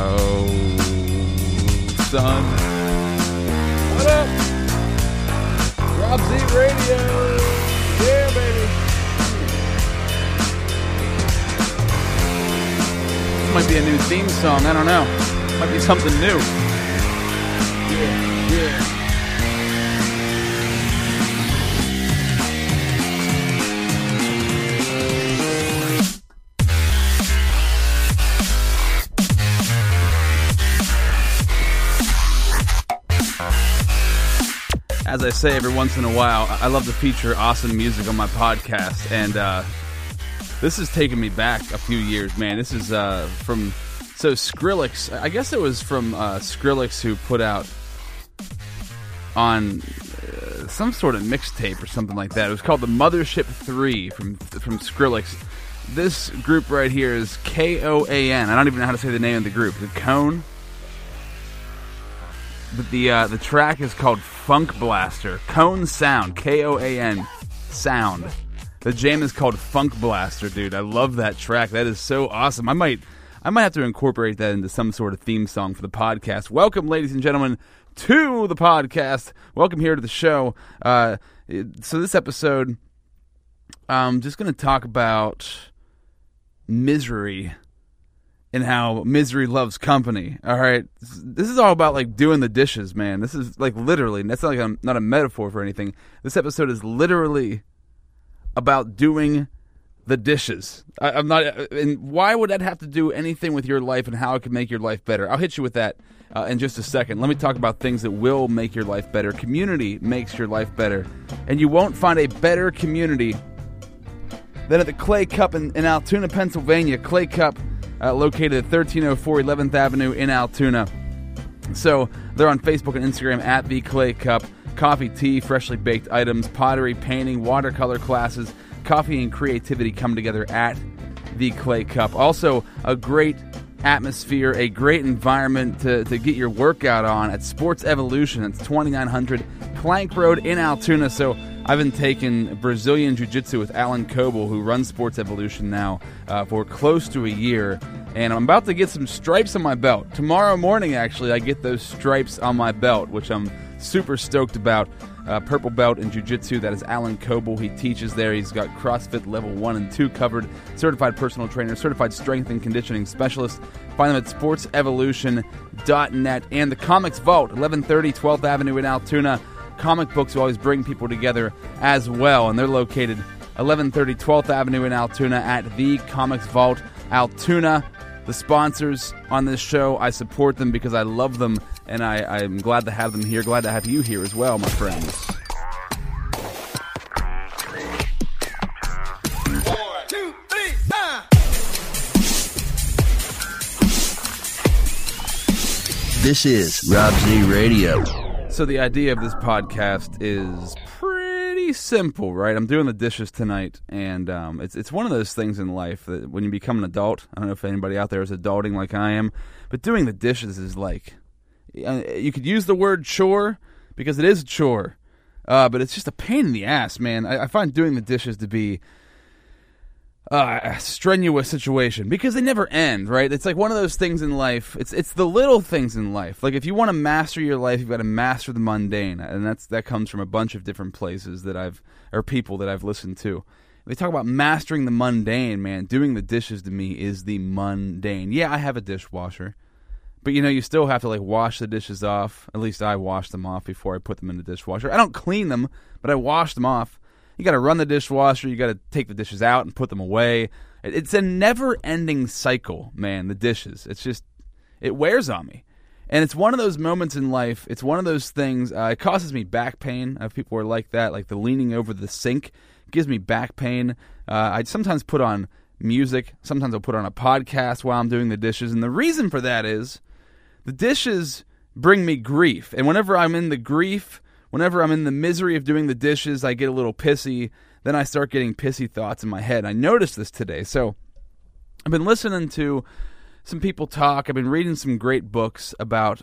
Oh, son. What up? Rob Z Radio. Yeah, baby. This might be a new theme song. I don't know. Might be something new. Yeah, yeah. As I say every once in a while, I love to feature awesome music on my podcast, and this has taken me back a few years, man. This is from, so Skrillex, I guess it was from Skrillex, who put out on some sort of mixtape or something like that. It was called The Mothership 3 from Skrillex. This group right here is KOAN. I don't even know how to say the name of the group. The KOAN. But the track is called Funk Blaster. KOAN Sound. KOAN Sound. The jam is called Funk Blaster, dude. I love that track. That is so awesome. I might have to incorporate that into some sort of theme song for the podcast. Welcome, ladies and gentlemen, to the podcast. Welcome here to the show. So this episode, I'm just going to talk about misery. And how misery loves company. All right, this is all about like doing the dishes, man. This is like literally. That's not like not a metaphor for anything. This episode is literally about doing the dishes. I'm not. And why would that have to do anything with your life and how it can make your life better? I'll hit you with that in just a second. Let me talk about things that will make your life better. Community makes your life better, and you won't find a better community than at the Clay Cup in Altoona, Pennsylvania. Clay Cup. Located at 1304 11th Avenue in Altoona. So they're on Facebook and Instagram at The Clay Cup. Coffee, tea, freshly baked items, pottery, painting, watercolor classes, coffee and creativity come together at The Clay Cup. Also, a great atmosphere, a great environment to get your workout on at Sports Evolution. It's 2900 Plank Road in Altoona. So I've been taking Brazilian Jiu-Jitsu with Alan Koble, who runs Sports Evolution now, for close to a year. And I'm about to get some stripes on my belt. Tomorrow morning, actually, I get those stripes on my belt, which I'm super stoked about. Purple belt in Jiu-Jitsu, that is Alan Koble. He teaches there. He's got CrossFit level 1 and 2 covered. Certified personal trainer, certified strength and conditioning specialist. Find them at sportsevolution.net. And the Comics Vault, 1130 12th Avenue in Altoona. Comic books will always bring people together as well, and they're located 1130 12th Avenue in Altoona at the Comics Vault Altoona. The sponsors on this show, I support them because I love them, and I'm glad to have them here. Glad to have you here as well, my friends. This is Rob Z Radio. So the idea of this podcast is pretty simple, right? I'm doing the dishes tonight, and it's one of those things in life that when you become an adult, I don't know if anybody out there is adulting like I am, but doing the dishes is like, you could use the word chore because it is a chore, but it's just a pain in the ass, man. I find doing the dishes to be a strenuous situation because they never end, right? It's like one of those things in life. It's the little things in life. Like if you want to master your life, you've got to master the mundane, and that comes from a bunch of different places or people that I've listened to. They talk about mastering the mundane, man. Doing the dishes to me is the mundane. Yeah, I have a dishwasher, but you still have to like wash the dishes off. At least I wash them off before I put them in the dishwasher. I don't clean them, but I wash them off. You got to run the dishwasher. You got to take the dishes out and put them away. It's a never-ending cycle, man, the dishes. It's just, it wears on me. And it's one of those moments in life. It's one of those things. It causes me back pain. If people are like that, like the leaning over the sink gives me back pain. I sometimes put on music. Sometimes I'll put on a podcast while I'm doing the dishes. And the reason for that is the dishes bring me grief. And whenever I'm in the misery of doing the dishes, I get a little pissy. Then I start getting pissy thoughts in my head. I noticed this today. So I've been listening to some people talk. I've been reading some great books about,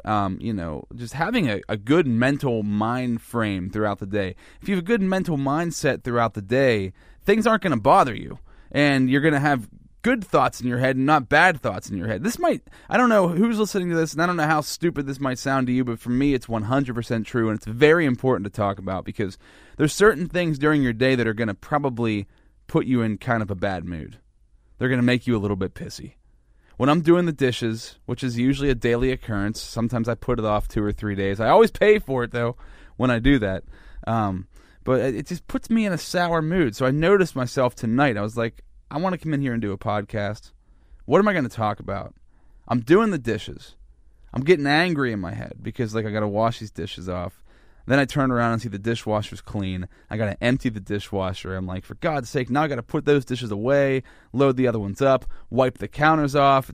just having a good mental mind frame throughout the day. If you have a good mental mindset throughout the day, things aren't going to bother you. And you're going to have good thoughts in your head and not bad thoughts in your head. This might, I don't know who's listening to this, and I don't know how stupid this might sound to you, but for me it's 100% true, and it's very important to talk about because there's certain things during your day that are going to probably put you in kind of a bad mood. They're going to make you a little bit pissy. When I'm doing the dishes, which is usually a daily occurrence, sometimes I put it off 2 or 3 days. I always pay for it, though, when I do that. But it just puts me in a sour mood. So I noticed myself tonight. I was like, I want to come in here and do a podcast. What am I going to talk about? I'm doing the dishes. I'm getting angry in my head because, like, I got to wash these dishes off. Then I turn around and see the dishwasher's clean. I got to empty the dishwasher. I'm like, for God's sake, now I got to put those dishes away, load the other ones up, wipe the counters off.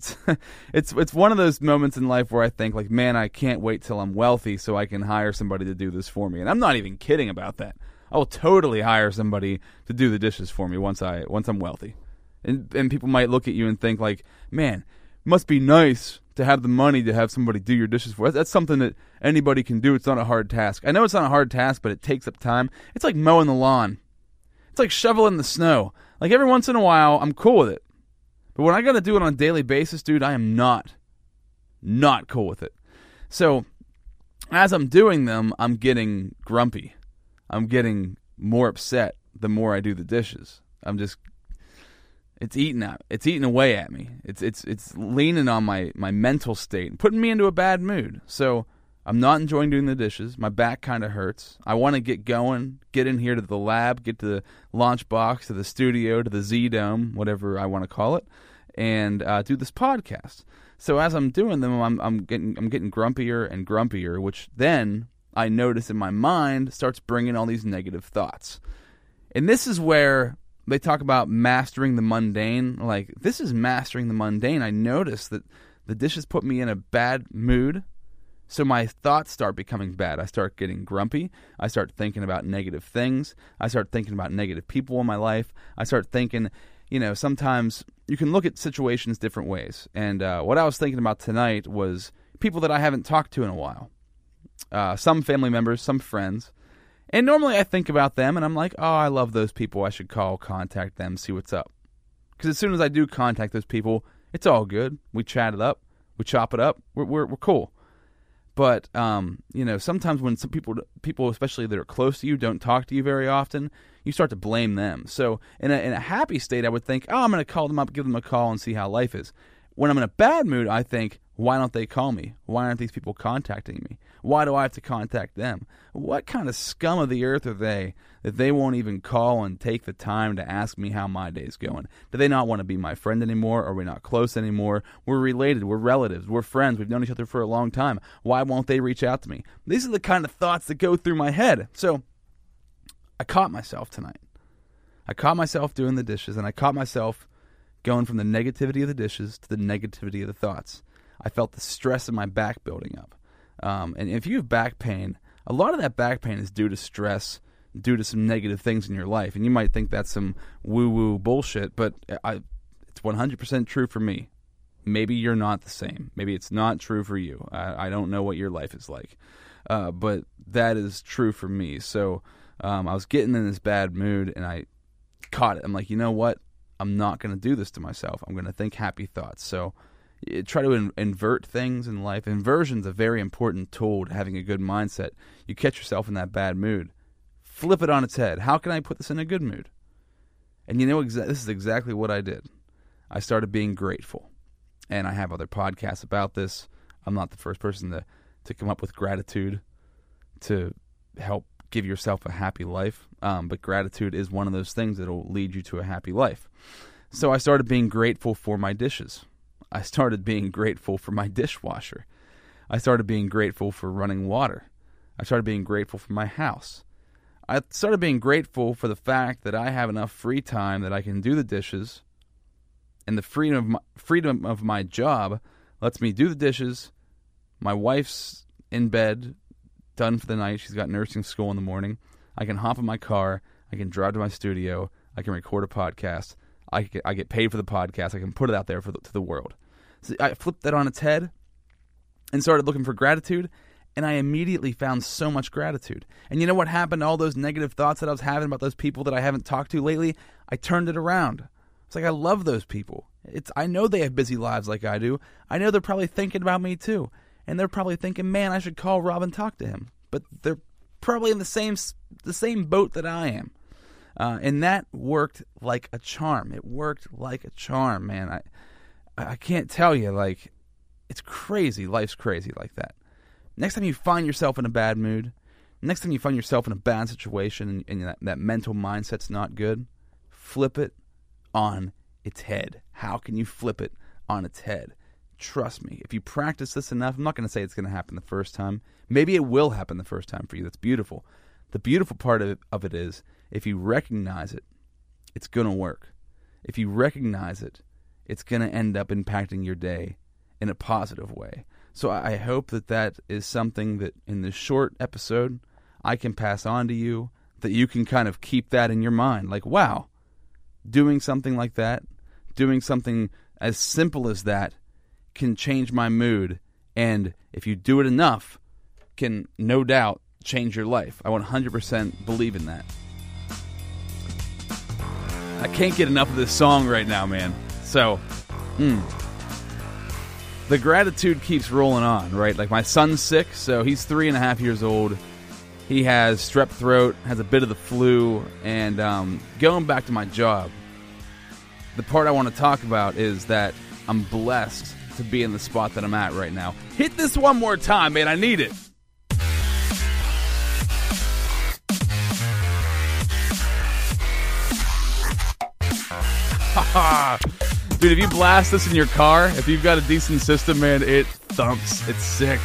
It's it's one of those moments in life where I think, like, man, I can't wait till I'm wealthy so I can hire somebody to do this for me. And I'm not even kidding about that. I will totally hire somebody to do the dishes for me once I'm wealthy. And people might look at you and think, like, man, it must be nice to have the money to have somebody do your dishes for. That's something that anybody can do. It's not a hard task. I know it's not a hard task, but it takes up time. It's like mowing the lawn. It's like shoveling the snow. Like, every once in a while, I'm cool with it. But when I got to do it on a daily basis, dude, I am not cool with it. So as I'm doing them, I'm getting grumpy. I'm getting more upset the more I do the dishes. I'm just... It's eating away at me. It's leaning on my mental state and putting me into a bad mood. So I'm not enjoying doing the dishes. My back kind of hurts. I want to get going, get in here to the lab, get to the launch box, to the studio, to the Z-Dome, whatever I want to call it, and do this podcast. So as I'm doing them, I'm getting grumpier and grumpier, which then I notice in my mind starts bringing all these negative thoughts. And this is where they talk about mastering the mundane. Like, this is mastering the mundane. I noticed that the dishes put me in a bad mood, so my thoughts start becoming bad. I start getting grumpy. I start thinking about negative things. I start thinking about negative people in my life. I start thinking, you know, sometimes you can look at situations different ways. And what I was thinking about tonight was people that I haven't talked to in a while. Some family members, some friends. And normally I think about them, and I'm like, oh, I love those people. I should call, contact them, see what's up. Because as soon as I do contact those people, it's all good. We chat it up. We chop it up. We're cool. But, you know, sometimes when some people especially that are close to you, don't talk to you very often, you start to blame them. So in a happy state, I would think, oh, I'm going to call them up, give them a call, and see how life is. When I'm in a bad mood, I think, why don't they call me? Why aren't these people contacting me? Why do I have to contact them? What kind of scum of the earth are they that they won't even call and take the time to ask me how my day's going? Do they not want to be my friend anymore? Are we not close anymore? We're related. We're relatives. We're friends. We've known each other for a long time. Why won't they reach out to me? These are the kind of thoughts that go through my head. So I caught myself tonight. I caught myself doing the dishes, and I caught myself going from the negativity of the dishes to the negativity of the thoughts. I felt the stress in my back building up. And if you have back pain, a lot of that back pain is due to stress, due to some negative things in your life. And you might think that's some woo-woo bullshit, but it's 100% true for me. Maybe you're not the same. Maybe it's not true for you. I don't know what your life is like. But that is true for me. So I was getting in this bad mood, and I caught it. I'm like, you know what? I'm not going to do this to myself. I'm going to think happy thoughts. So try to invert things in life. Inversion's a very important tool to having a good mindset. You catch yourself in that bad mood. Flip it on its head. How can I put this in a good mood? And you know, this is exactly what I did. I started being grateful. And I have other podcasts about this. I'm not the first person to come up with gratitude to help give yourself a happy life. But gratitude is one of those things that will lead you to a happy life. So I started being grateful for my dishes. I started being grateful for my dishwasher. I started being grateful for running water. I started being grateful for my house. I started being grateful for the fact that I have enough free time that I can do the dishes, and the freedom of my job lets me do the dishes. My wife's in bed, done for the night. She's got nursing school in the morning. I can hop in my car. I can drive to my studio. I can record a podcast. I get paid for the podcast. I can put it out there to the world. So I flipped that on its head and started looking for gratitude, and I immediately found so much gratitude. And you know what happened to all those negative thoughts that I was having about those people that I haven't talked to lately? I turned it around. It's like, I love those people. I know they have busy lives like I do. I know they're probably thinking about me too. And they're probably thinking, man, I should call Rob and talk to him. But they're probably in the same boat that I am. And that worked like a charm. It worked like a charm, man. I can't tell you, like, it's crazy. Life's crazy like that. Next time you find yourself in a bad mood, next time you find yourself in a bad situation and that mental mindset's not good, flip it on its head. How can you flip it on its head? Trust me, if you practice this enough, I'm not going to say it's going to happen the first time. Maybe it will happen the first time for you. That's beautiful. The beautiful part of it is, if you recognize it, it's going to work. If you recognize it, it's going to end up impacting your day in a positive way. So I hope that is something that in this short episode I can pass on to you, that you can kind of keep that in your mind. Like, wow, doing something like that, doing something as simple as that can change my mood. And if you do it enough, can no doubt change your life. I 100% believe in that. I can't get enough of this song right now, man. So, the gratitude keeps rolling on, right? Like, my son's sick, so he's 3.5 years old. He has strep throat, has a bit of the flu, and going back to my job, the part I want to talk about is that I'm blessed to be in the spot that I'm at right now. Hit this one more time, man. I need it. Dude, if you blast this in your car, if you've got a decent system, man, it thumps. It's sick.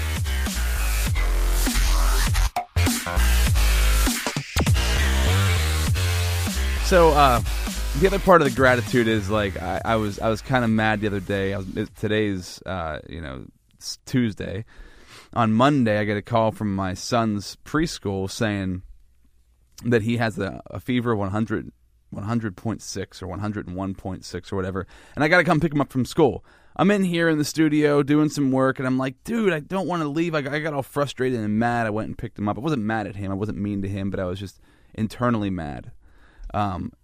So the other part of the gratitude is, like, I was kind of mad the other day. Today's Tuesday. On Monday, I get a call from my son's preschool saying that he has a fever of 100.6 or 101.6 or whatever, and I got to come pick him up from school. I'm in here in the studio doing some work, and I'm like, dude, I don't want to leave. I got all frustrated and mad. I went and picked him up. I wasn't mad at him. I wasn't mean to him, but I was just internally mad.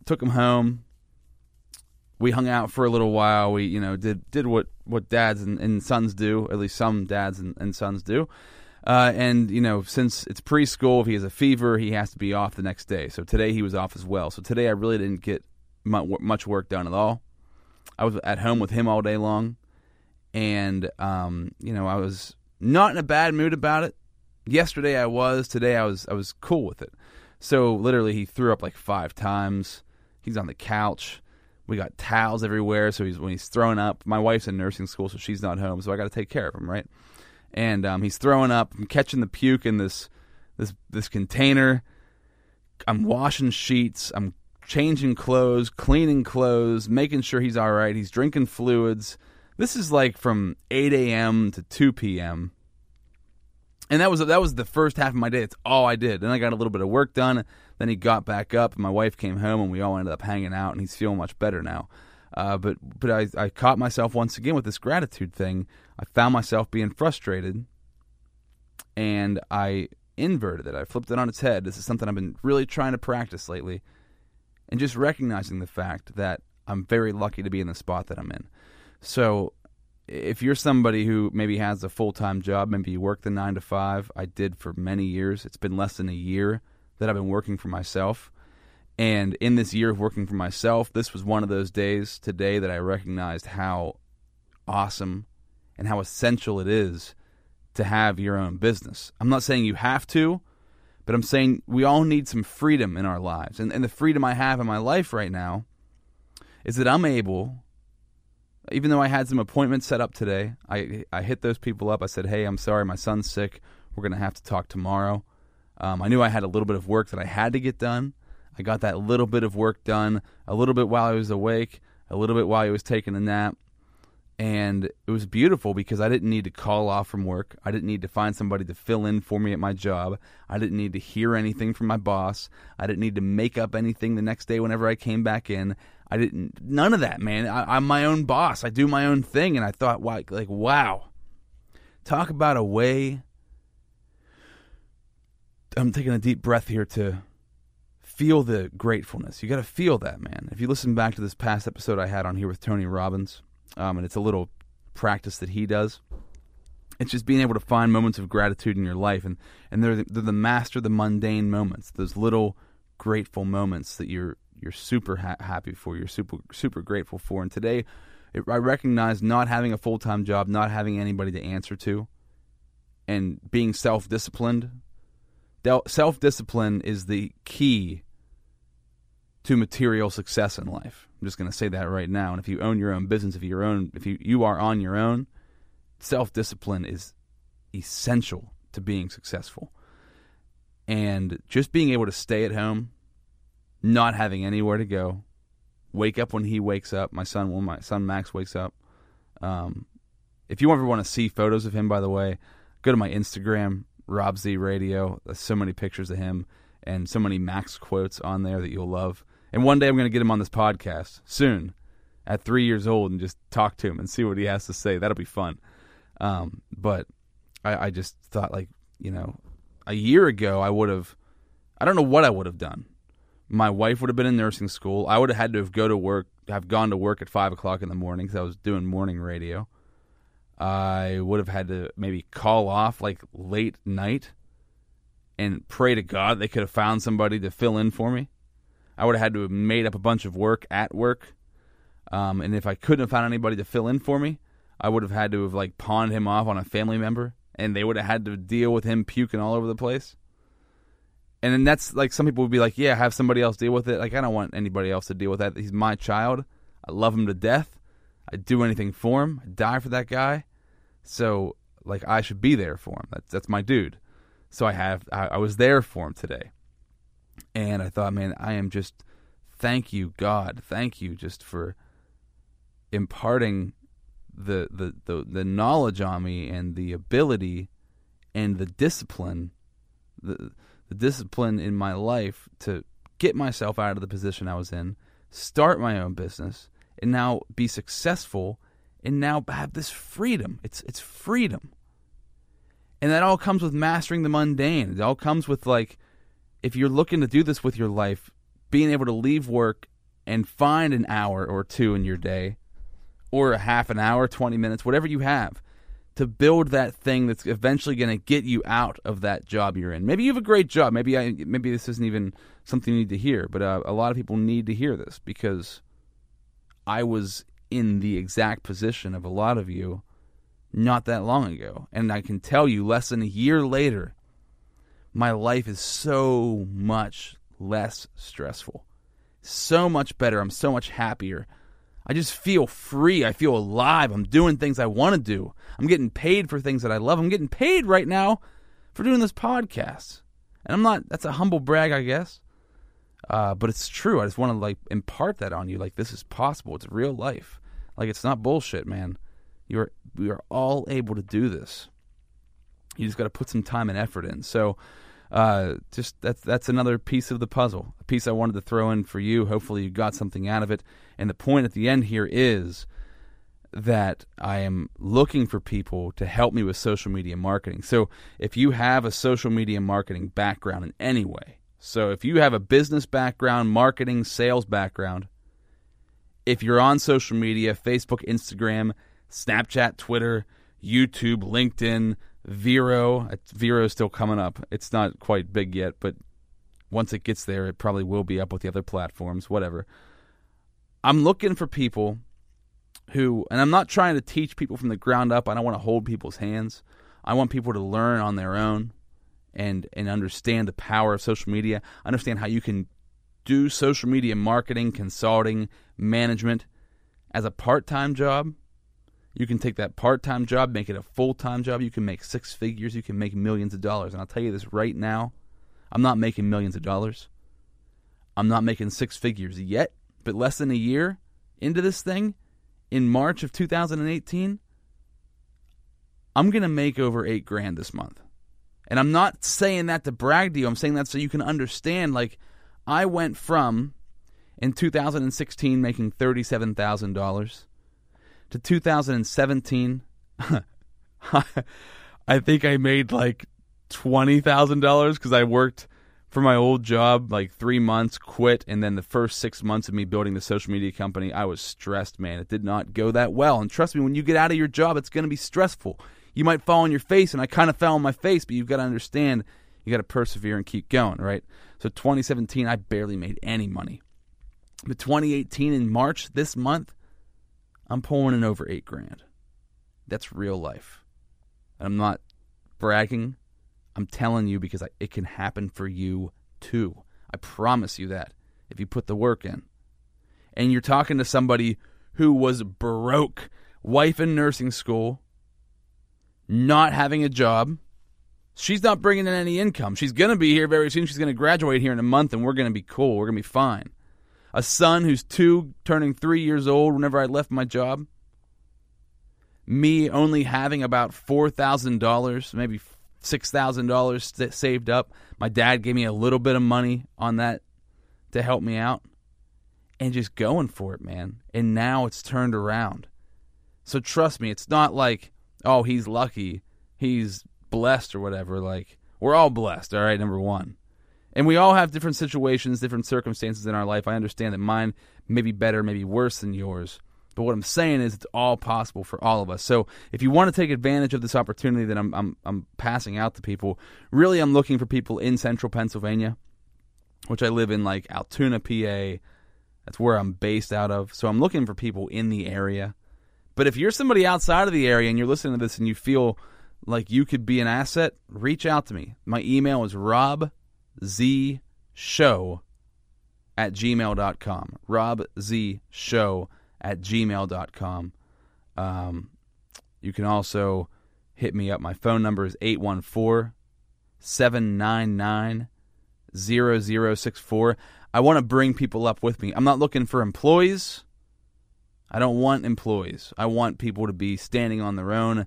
Took him home. We hung out for a little while. We did what dads and sons do, at least some dads and sons do. And, since it's preschool, if he has a fever, he has to be off the next day. So today he was off as well. So today I really didn't get much work done at all. I was at home with him all day long. And, I was not in a bad mood about it. Yesterday I was. Today I was cool with it. So literally he threw up like 5 times. He's on the couch. We got towels everywhere. So when he's throwing up, my wife's in nursing school, so she's not home. So I got to take care of him, right? And he's throwing up. I'm catching the puke in this container. I'm washing sheets. I'm changing clothes, cleaning clothes, making sure he's all right. He's drinking fluids. This is like from 8 a.m. to 2 p.m. And that was the first half of my day. It's all I did. Then I got a little bit of work done. Then he got back up. And my wife came home, and we all ended up hanging out. And he's feeling much better now. But I caught myself once again with this gratitude thing. I found myself being frustrated, and I inverted it. I flipped it on its head. This is something I've been really trying to practice lately, and just recognizing the fact that I'm very lucky to be in the spot that I'm in. So if you're somebody who maybe has a full-time job, maybe you work the 9 to 5, I did for many years. It's been less than a year that I've been working for myself. And in this year of working for myself, this was one of those days today that I recognized how awesome and how essential it is to have your own business. I'm not saying you have to, but I'm saying we all need some freedom in our lives. And the freedom I have in my life right now is that I'm able, even though I had some appointments set up today, I hit those people up. I said, hey, I'm sorry, my son's sick. We're going to have to talk tomorrow. I knew I had a little bit of work that I had to get done. I got that little bit of work done, a little bit while I was awake, a little bit while I was taking a nap. And it was beautiful because I didn't need to call off from work. I didn't need to find somebody to fill in for me at my job. I didn't need to hear anything from my boss. I didn't need to make up anything the next day whenever I came back in. None of that, man. I'm my own boss. I do my own thing. And I thought, like, wow. Talk about a way. I'm taking a deep breath here to feel the gratefulness. You got to feel that, man. If you listen back to this past episode I had on here with Tony Robbins, and it's a little practice that he does, it's just being able to find moments of gratitude in your life, and they're the master of the mundane moments, those little grateful moments that you're super happy for, you're super grateful for. And today, I recognize not having a full-time job, not having anybody to answer to, and being self-disciplined. Self-discipline is the key to material success in life. I'm just going to say that right now. And if you own your own business, if you are on your own, self-discipline is essential to being successful. And just being able to stay at home, not having anywhere to go, wake up when he wakes up. My son Max wakes up. If you ever want to see photos of him, by the way, go to my Instagram, Rob Z Radio. There's so many pictures of him and so many Max quotes on there that you'll love. And one day I'm going to get him on this podcast soon at 3 years old and just talk to him and see what he has to say. That'll be fun. But I just thought, like, you know, a year ago I don't know what I would have done. My wife would have been in nursing school. I would have had to have gone to work at 5 o'clock in the morning because I was doing morning radio. I would have had to maybe call off like late night and pray to God they could have found somebody to fill in for me. I would have had to have made up a bunch of work at work. And if I couldn't have found anybody to fill in for me, I would have had to have like pawned him off on a family member, and they would have had to deal with him puking all over the place. And then that's like, some people would be like, yeah, have somebody else deal with it. Like, I don't want anybody else to deal with that. He's my child. I love him to death. I'd do anything for him. I'd die for that guy. So, like, I should be there for him. That's my dude. So I was there for him today. And I thought, man, I am just, thank you, God. Thank you just for imparting the knowledge on me and the ability and the discipline, the discipline in my life to get myself out of the position I was in, start my own business, and now be successful, and now have this freedom. It's freedom. And that all comes with mastering the mundane. It all comes with, like, if you're looking to do this with your life, being able to leave work and find an hour or two in your day, or a half an hour, 20 minutes, whatever you have, to build that thing that's eventually going to get you out of that job you're in. Maybe you have a great job. Maybe this isn't even something you need to hear, but a lot of people need to hear this, because I was in the exact position of a lot of you not that long ago. And I can tell you, less than a year later, my life is so much less stressful, so much better. I'm so much happier. I just feel free. I feel alive. I'm doing things I want to do. I'm getting paid for things that I love. I'm getting paid right now for doing this podcast. And I'm not, that's a humble brag, I guess. But it's true. I just want to, like, impart that on you. Like, this is possible. It's real life. Like, it's not bullshit, man. We are all able to do this. You just got to put some time and effort in. So, just that's another piece of the puzzle. A piece I wanted to throw in for you. Hopefully, you got something out of it. And the point at the end here is that I am looking for people to help me with social media marketing. So, if you have a social media marketing background in any way. So if you have a business background, marketing, sales background, if you're on social media, Facebook, Instagram, Snapchat, Twitter, YouTube, LinkedIn, Vero. Vero's still coming up. It's not quite big yet, but once it gets there, it probably will be up with the other platforms, whatever. I'm looking for people who, and I'm not trying to teach people from the ground up. I don't want to hold people's hands. I want people to learn on their own. And understand the power of social media, understand how you can do social media marketing, consulting, management as a part-time job. You can take that part-time job, make it a full-time job. You can make six figures. You can make millions of dollars. And I'll tell you this right now, I'm not making millions of dollars. I'm not making six figures yet, but less than a year into this thing, in March of 2018, I'm going to make over $8,000 this month. And I'm not saying that to brag to you. I'm saying that so you can understand, like, I went from, in 2016, making $37,000 to 2017. I think I made, like, $20,000 because I worked for my old job, like 3 months, quit, and then the first 6 months of me building the social media company, I was stressed, man. It did not go that well. And trust me, when you get out of your job, it's going to be stressful. You might fall on your face, and I kind of fell on my face, but you've got to understand, you got to persevere and keep going, right? So 2017, I barely made any money. But 2018 in March, this month, I'm pulling in over $8,000. That's real life. And I'm not bragging. I'm telling you because it can happen for you too. I promise you that if you put the work in. And you're talking to somebody who was broke, wife in nursing school, not having a job. She's not bringing in any income. She's going to be here very soon. She's going to graduate here in a month, and we're going to be cool. We're going to be fine. A son who's 2, turning 3 years old whenever I left my job. Me only having about $4,000, maybe $6,000 saved up. My dad gave me a little bit of money on that to help me out. And just going for it, man. And now it's turned around. So trust me, it's not like, oh, he's lucky, he's blessed or whatever. Like, we're all blessed, all right, number one. And we all have different situations, different circumstances in our life. I understand that mine may be better, maybe worse than yours. But what I'm saying is it's all possible for all of us. So if you want to take advantage of this opportunity that I'm passing out to people, really I'm looking for people in central Pennsylvania, which I live in, like Altoona, PA. That's where I'm based out of. So I'm looking for people in the area. But if you're somebody outside of the area and you're listening to this and you feel like you could be an asset, reach out to me. My email is robzshow@gmail.com. robzshow@gmail.com. You can also hit me up. My phone number is 814-799-0064. I want to bring people up with me. I'm not looking for employees. I don't want employees. I want people to be standing on their own,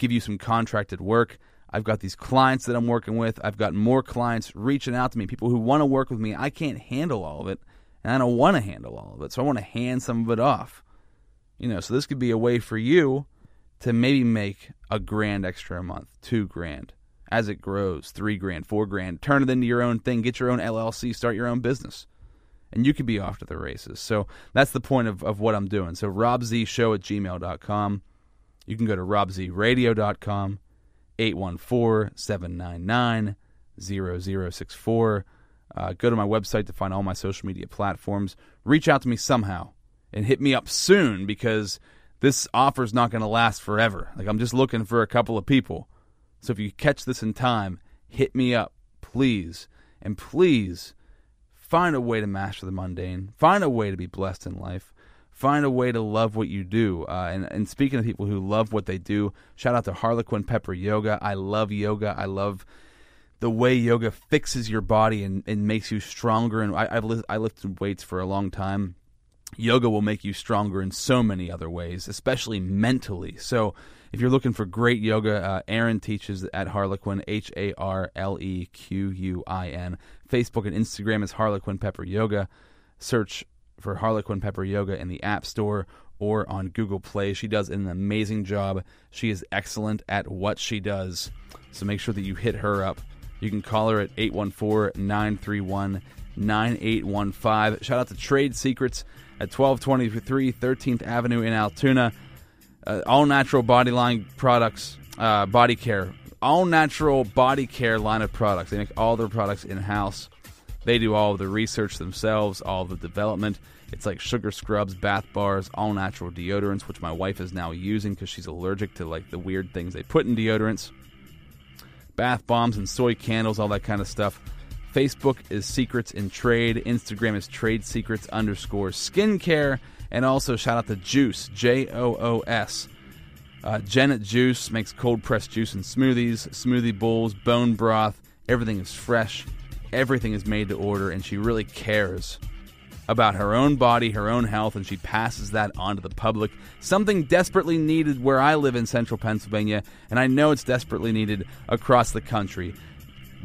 give you some contracted work. I've got these clients that I'm working with. I've got more clients reaching out to me, people who want to work with me. I can't handle all of it. And I don't want to handle all of it, so I want to hand some of it off. You know, so this could be a way for you to maybe make $1,000 extra a month, $2,000. As it grows, $3,000, $4,000, turn it into your own thing, get your own LLC, start your own business. And you could be off to the races. So that's the point of what I'm doing. So robzshow@gmail.com. You can go to robzradio.com, 814-799-0064. Go to my website to find all my social media platforms. Reach out to me somehow and hit me up soon because this offer's not going to last forever. Like, I'm just looking for a couple of people. So if you catch this in time, hit me up, please. And please find a way to master the mundane. Find a way to be blessed in life. Find a way to love what you do. And speaking of people who love what they do, shout out to Harlequin Pepper Yoga. I love yoga. I love the way yoga fixes your body and makes you stronger. And I lifted weights for a long time. Yoga will make you stronger in so many other ways, especially mentally. So if you're looking for great yoga, Aaron teaches at Harlequin, Harlequin. Facebook and Instagram is Harlequin Pepper Yoga. Search for Harlequin Pepper Yoga in the App Store or on Google Play. She does an amazing job. She is excellent at what she does. So make sure that you hit her up. You can call her at 814-931-9815. Shout out to Trade Secrets at 1223 13th Avenue in Altoona. All natural body line products, body care. All natural body care line of products. They make all their products in-house. They do all of the research themselves, all of the development. It's like sugar scrubs, bath bars, all natural deodorants, which my wife is now using because she's allergic to like the weird things they put in deodorants. Bath bombs and soy candles, all that kind of stuff. Facebook is Secrets in Trade. Instagram is Trade Secrets_skincare. And also shout out to JOOS, JOOS. Janet Juice makes cold pressed juice and smoothies, smoothie bowls, bone broth. Everything is fresh. Everything is made to order, and she really cares about her own body, her own health, and she passes that on to the public. Something desperately needed where I live in central Pennsylvania, and I know it's desperately needed across the country.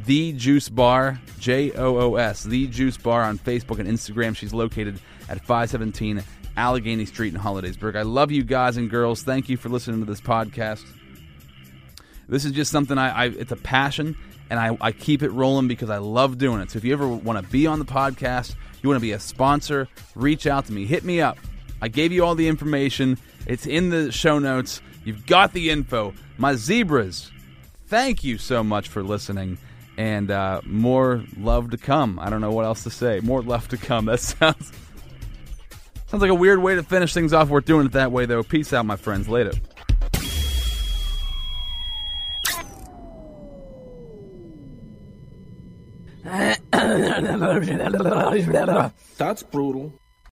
The Juice Bar, JOOS, The Juice Bar on Facebook and Instagram. She's located at 517 Allegheny Street in Hollidaysburg. I love you guys and girls. Thank you for listening to this podcast. This is just something it's a passion, and I keep it rolling because I love doing it. So if you ever want to be on the podcast, you want to be a sponsor, reach out to me. Hit me up. I gave you all the information. It's in the show notes. You've got the info. My zebras, thank you so much for listening. And more love to come. I don't know what else to say. More love to come. That sounds like a weird way to finish things off. We're doing it that way, though. Peace out, my friends. Later. That's brutal.